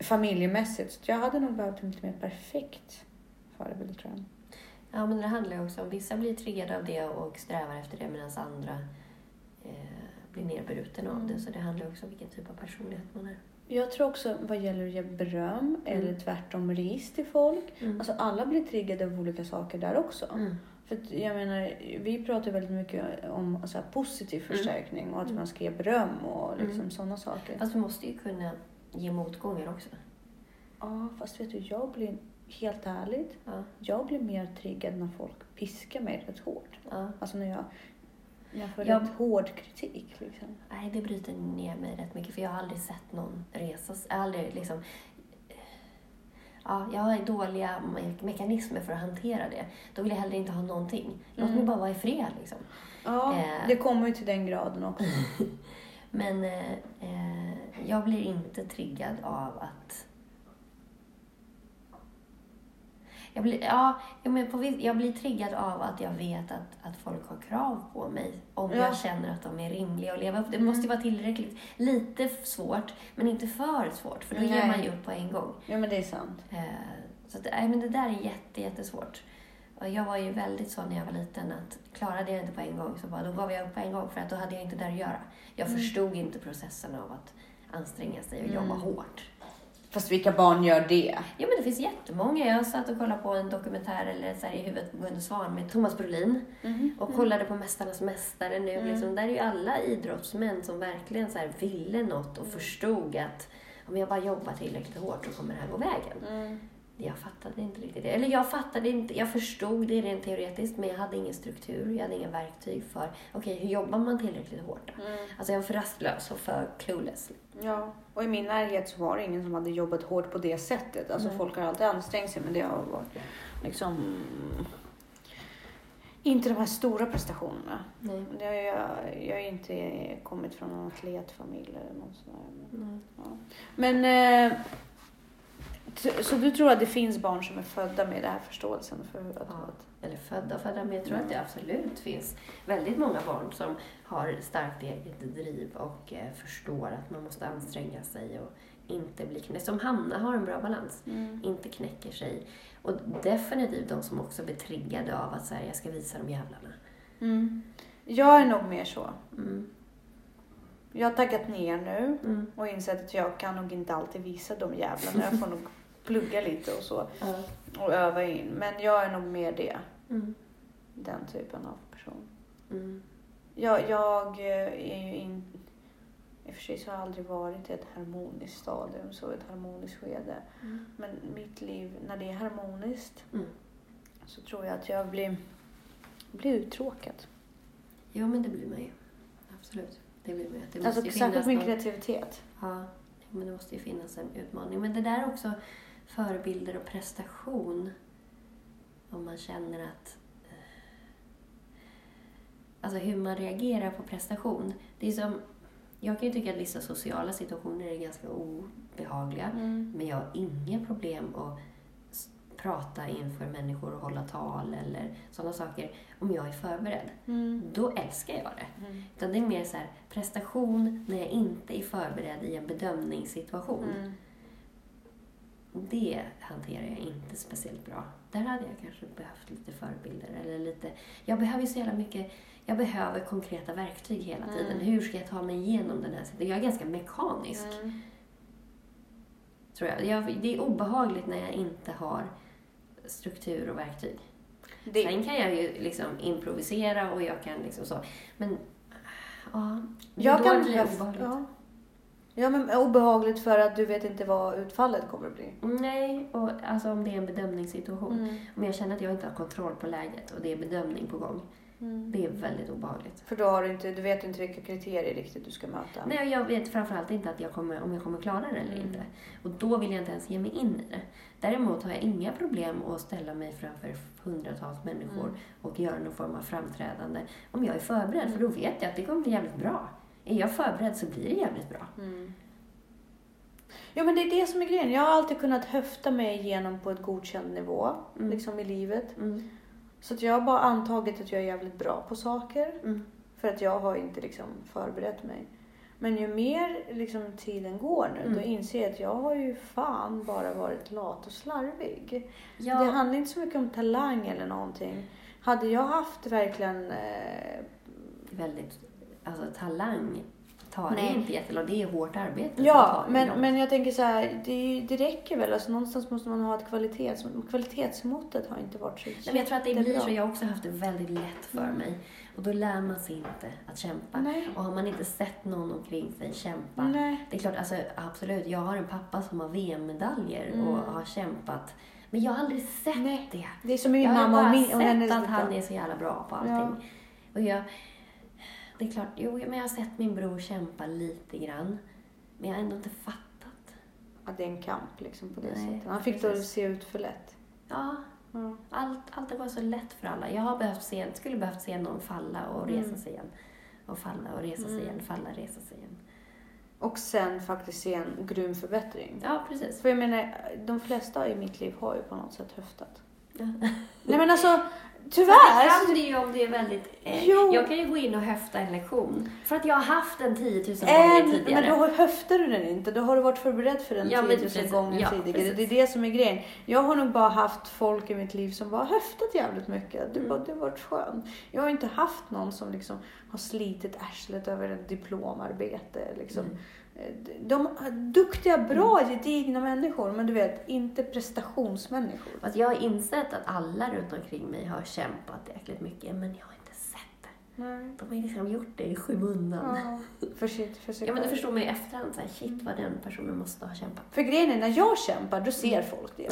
Familjemässigt. Så jag hade nog behövt lite mer perfekt förebild tror jag. Ja men det handlar ju också om vissa blir triggade av det och strävar efter det medan andra eh, blir nedbruten av det. Så det handlar också om vilken typ av personlighet man är. Jag tror också vad gäller att ge beröm mm. eller tvärtom ris till folk. Mm. Alltså alla blir triggade av olika saker där också. Mm. För att, jag menar, vi pratar väldigt mycket om alltså, positiv förstärkning mm. och att man ska ge beröm och liksom, mm. sådana saker. Fast vi måste ju kunna ge motgångar också. Ja fast vet du, jag blir helt ärligt. Ja. Jag blir mer triggad när folk piskar mig rätt hårt. Ja. Alltså när jag... Jag får jag... rätt hård kritik. Liksom. Nej, det bryter ner mig rätt mycket. För jag har aldrig sett någon resa. Jag har aldrig liksom... Ja, jag har dåliga me- mekanismer för att hantera det. Då vill jag hellre inte ha någonting. Låt mm. mig bara vara i fred liksom. Ja, eh... det kommer ju till den graden också. Men eh, eh, jag blir inte triggad av att... Jag blir, ja, men på, jag blir triggad av att jag vet att, att folk har krav på mig. Om ja. Jag känner att de är rimliga att leva upp. Det mm. måste ju vara tillräckligt. Lite svårt, men inte för svårt. För då ger man ju upp på en gång. Ja, men det är sant. Så att, nej, men det där är jätte, jättesvårt. Och jag var ju väldigt så när jag var liten att klarade jag inte på en gång. Så bara, då gav jag upp på en gång för att då hade jag inte där att göra. Jag mm. förstod inte processen av att anstränga sig och mm. jobba hårt. Fast vilka barn gör det? Ja men det finns jättemånga. Jag satt och kollade på en dokumentär eller så här, i huvudet på Gunde Svan med Thomas Brolin. Mm. Och kollade på Mästarnas mästare nu. Mm. Liksom, där är ju alla idrottsmän som verkligen så här, ville något och förstod att om jag bara jobbar tillräckligt hårt så kommer det här gå vägen. Mm. Jag fattade inte riktigt det. Eller jag fattade inte, jag förstod det rent teoretiskt men jag hade ingen struktur, jag hade inga verktyg för okej, okay, hur jobbar man tillräckligt hårt då? Mm. Alltså jag var för rastlös och för clueless. Ja, och i min närhet så var det ingen som hade jobbat hårt på det sättet. Alltså mm. folk har alltid ansträngt sig men det har varit liksom mm. inte de här stora prestationerna. Nej. Jag, jag, jag har inte kommit från någon atletfamilj eller något sådär. Men, mm. ja. men eh, så du tror att det finns barn som är födda med den här förståelsen? För att ja, att... Eller födda födda med. Jag tror mm. att det absolut finns väldigt många barn som har starkt eget driv och eh, förstår att man måste anstränga sig och inte bli knäckt. Som Hanna har en bra balans. Mm. Inte knäcker sig. Och definitivt de som också blir triggade av att så här, jag ska visa de jävlarna. Mm. Jag är nog mer så. Mm. Jag har taggat ner nu mm. och insett att jag kan nog inte alltid visa de jävlarna. Jag får nog plugga lite och så. Mm. Och öva in. Men jag är nog mer det. Mm. Den typen av person. Mm. Jag, jag är ju in... I och för sig så har jag aldrig varit i ett harmoniskt stadium. Så ett harmoniskt skede. Mm. Men mitt liv, när det är harmoniskt. Mm. Så tror jag att jag blir, blir uttråkad. Ja men det blir man ju. Absolut. Det blir med. Det alltså särskilt min kreativitet. Ja, men det måste ju finnas en utmaning. Men det där också förebilder och prestation. Om man känner att... Alltså hur man reagerar på prestation. Det är som... Jag kan ju tycka att vissa sociala situationer är ganska obehagliga. Mm. Men jag har inga problem att prata inför människor och hålla tal eller sådana saker om jag är förberedd. Mm. Då älskar jag det. Mm. Utan det är mer så här prestation när jag inte är förberedd i en bedömningssituation. Mm. Det hanterar jag inte speciellt bra. Där hade jag kanske behövt lite förebilder eller lite. Jag behöver ju så jävla mycket. Jag behöver konkreta verktyg hela tiden. Mm. Hur ska jag ta mig igenom den här situationen? Jag är ganska mekanisk. Mm. Tror jag. jag. Det är obehagligt när jag inte har struktur och verktyg. Det... Sen kan jag ju liksom improvisera och jag kan liksom så. Men ja, jag kan bli obehagligt. Ja. Ja, men obehagligt för att du vet inte vad utfallet kommer att bli. Nej, och alltså om det är en bedömningssituation. Mm. Om jag känner att jag inte har kontroll på läget och det är bedömning på gång. Mm. Det är väldigt obehagligt. För då har du inte, du vet inte vilka kriterier riktigt du ska möta. Nej, jag vet framförallt inte att jag kommer, om jag kommer klara det eller mm. inte. Och då vill jag inte ens ge mig in i det. Däremot har jag inga problem att ställa mig framför hundratals människor mm. och göra någon form av framträdande. Om jag är förberedd, mm. för då vet jag att det kommer bli jävligt bra. Är jag förberedd så blir det jävligt bra. Mm. Ja, men det är det som är grejen. Jag har alltid kunnat höfta mig igenom på ett godkänd nivå. Mm. Liksom i livet. Mm. Så att jag har bara antagit att jag är jävligt bra på saker. Mm. För att jag har inte liksom förberett mig. Men ju mer liksom tiden går nu. Mm. Då inser jag att jag har ju fan bara varit lat och slarvig. Ja. Det handlar inte så mycket om talang eller någonting. Hade jag haft verkligen... Eh... Väldigt... Alltså talang tar Nej. inte jättelång. Det är hårt arbete. Ja, men, men jag tänker så här. Det, det räcker väl. Alltså, någonstans måste man ha ett kvalitets... Kvalitetsmåttet har inte varit så Nej, men jag tror att det blir så. Jag har också haft det väldigt lätt för mm. mig. Och då lär man sig inte att kämpa. Nej. Och har man inte sett någon omkring sig kämpa. Nej. Det är klart, alltså, absolut. Jag har en pappa som har V M-medaljer mm. och har kämpat. Men jag har aldrig sett Nej. det. Det är som min jag mamma och min. Jag har bara sett att han är så jävla bra på allting. Ja. Och jag... Det är klart, jo, men jag har sett min bror kämpa lite grann. Men jag har ändå inte fattat. Att det är en kamp liksom på det Nej, sättet. Han fick precis. Då se ut för lätt. Ja, mm. allt, allt har varit så lätt för alla. Jag har behövt se, skulle behövt se någon falla och resa mm. sig igen. Och falla och resa mm. sig igen, falla och resa sig igen. Och sen faktiskt se en grym förbättring. Ja, precis. För jag menar, de flesta i mitt liv har ju på något sätt höftat. Ja. Nej, men alltså... Tyvärr. Det kan det ju om det är väldigt... Eh, jag kan ju gå in och höfta en lektion. För att jag har haft den tiotusen äh, gånger tidigare. Men då höftar du den inte. Då har du varit förberedd för den ja, tiotusen gånger ja, tidigare. Precis. Det är det som är grejen. Jag har nog bara haft folk i mitt liv som bara höftat jävligt mycket. Det, mm. bara, det har varit skönt. Jag har inte haft någon som liksom har slitit ärslet över ett diplomarbete. Liksom. Mm. De duktiga, bra, gedigna människor, men du vet, inte prestationsmänniskor. Alltså jag har insett att alla runt omkring mig har kämpat jäkligt mycket, men jag har inte sett det. Nej. De har ju liksom gjort det i skymundan. Ja, för sitt, för sitt ja, men du förstår mig i efterhand, så här, shit vad den personen måste ha kämpat. För grejen är, när jag kämpar, då ser folk det.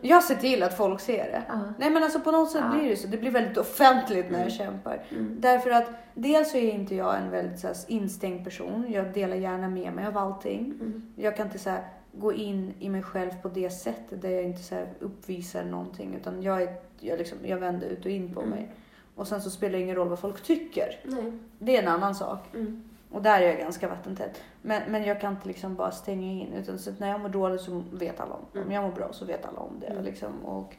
Jag ser till att folk ser det. Ja. Nej, men alltså på något sätt ja. blir det så. Det blir väldigt offentligt när jag mm. kämpar. Mm. Därför att dels så är inte jag en väldigt så här, instängd person. Jag delar gärna med mig av allting. Mm. Jag kan inte så här, gå in i mig själv på det sättet där jag inte så här, uppvisar någonting. Utan jag, är, jag, liksom, jag vänder ut och in på mm. mig. Och sen så spelar det ingen roll vad folk tycker. Nej. Det är en annan sak. Mm. Och där är jag ganska vattentät. Men, men jag kan inte liksom bara stänga in. Utan så att när jag mår dåligt så vet alla om det. Om jag mår bra så vet alla om det. Mm. Liksom. Och,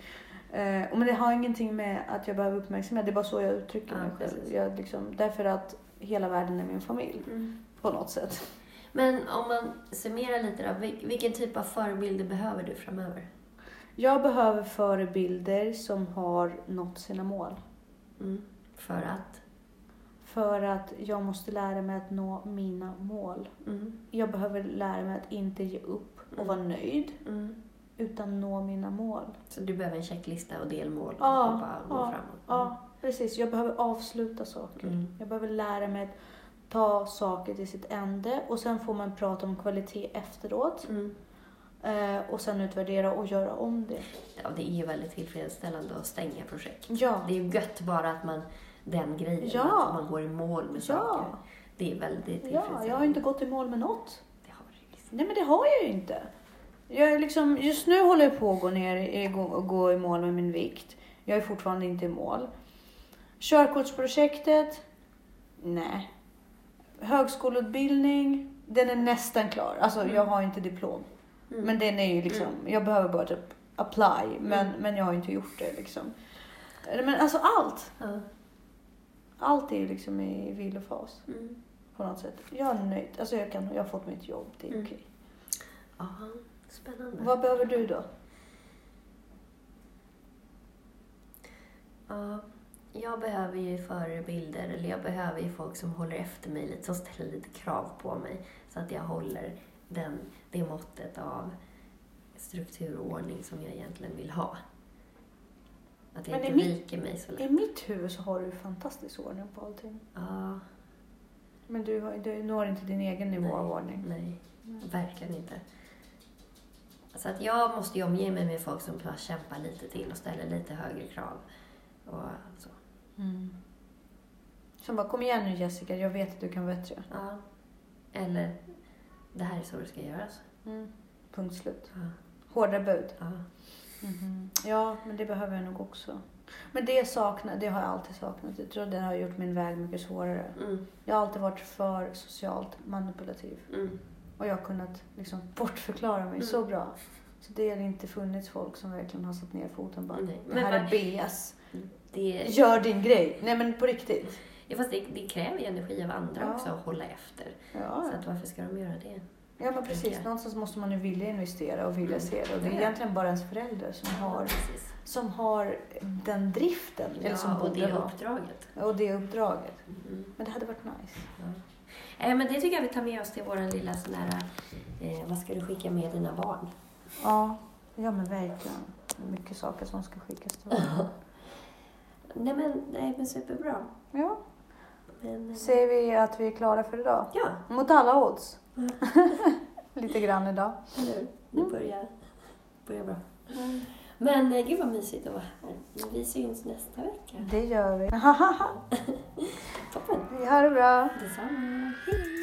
eh, och men det har ingenting med att jag behöver uppmärksamhet. Det är bara så jag uttrycker ja, mig själv. Jag, liksom, därför att hela världen är min familj. Mm. På något sätt. Men om man summerar lite då. Vilken typ av förebilder behöver du framöver? Jag behöver förebilder som har nått sina mål. Mm. För att? För att jag måste lära mig att nå mina mål. Mm. Jag behöver lära mig att inte ge upp och mm. vara nöjd. Mm. Utan nå mina mål. Så du behöver en checklista och delmål och ja, bara gå ja, framåt. Mm. Ja, precis. Jag behöver avsluta saker. Mm. Jag behöver lära mig att ta saker till sitt ände. Och sen får man prata om kvalitet efteråt. Mm. Och sen utvärdera och göra om det. Ja, det är ju väldigt tillfredsställande att stänga projekt. Ja. Det är ju gött bara att man... Den grejen, ja. Att man går i mål med saker. Ja. Det är väldigt tillfredsställande. Ja, jag har inte gått i mål med något. Det har du liksom. Nej, men det har jag ju inte. Jag liksom, just nu håller jag på att gå ner och gå i mål med min vikt. Jag är fortfarande inte i mål. Körkortsprojektet? Nej. Högskoleutbildning? Den är nästan klar. Alltså, mm. jag har inte diplom. Mm. Men den är ju liksom, mm. jag behöver bara typ apply. Men, mm. men jag har inte gjort det liksom. Men alltså allt. Mm. Allt är liksom i vilofas mm. på något sätt. Jag är nöjd. Alltså jag, kan, jag har fått mitt jobb, det är mm. okej. Aha, spännande. Vad behöver du då? Ja, jag behöver ju förebilder. Eller jag behöver ju folk som håller efter mig lite. Som ställer lite krav på mig. Så att jag håller den, det måttet av struktur och ordning som jag egentligen vill ha. Att det men inte viker mig så lätt. I mitt huvud så har du fantastisk ordning på allting. Ja. Men du, har, du når inte din egen nivå nej, av ordning. Nej, nej, verkligen inte. Så att jag måste ju omge mig med folk som bara kämpar lite till och ställer lite högre krav. Och så. Mm. Som bara, kom igen nu Jessica, jag vet att du kan bättre. Ja. Eller, det här är så det ska göras. Mm. Punkt slut. Ja. Hårda bud. Ja. Mm-hmm. Ja, men det behöver jag nog också. Men det saknar, det har jag alltid saknat. Jag tror det har gjort min väg mycket svårare. Mm. Jag har alltid varit för socialt manipulativ. Mm. Och jag har kunnat liksom bortförklara mig mm. så bra. Så det har inte funnits folk som verkligen har satt ner foten bara. Nej. Det men här var... är B S. Det... Gör din grej. Nej men på riktigt. Ja, fast det, det kräver ju energi av andra ja. också att hålla efter. Ja. Så att varför ska de göra det? Ja men precis, någonstans måste man ju vilja investera och vilja mm. se det. Och det är ja. egentligen bara ens föräldrar som har, ja, som har den driften. Ja, eller som och det ha. uppdraget. Och det uppdraget. Mm. Men det hade varit nice. Ja. Äh, men det tycker jag vi tar med oss till vår lilla sån här, eh, vad ska du skicka med dina barn? Ja, ja men verkligen. Mycket saker som ska skickas till barn. Nej men, nej men superbra. Ja. Men, ser vi att vi är klara för idag? Ja. Mot alla odds. Lite grann idag. Nu, nu börjar, börjar bra. Mm. Men gud vad mysigt att vara här. Vi syns nästa vecka. Det gör vi. Vi har det bra. Detsamma. Hej.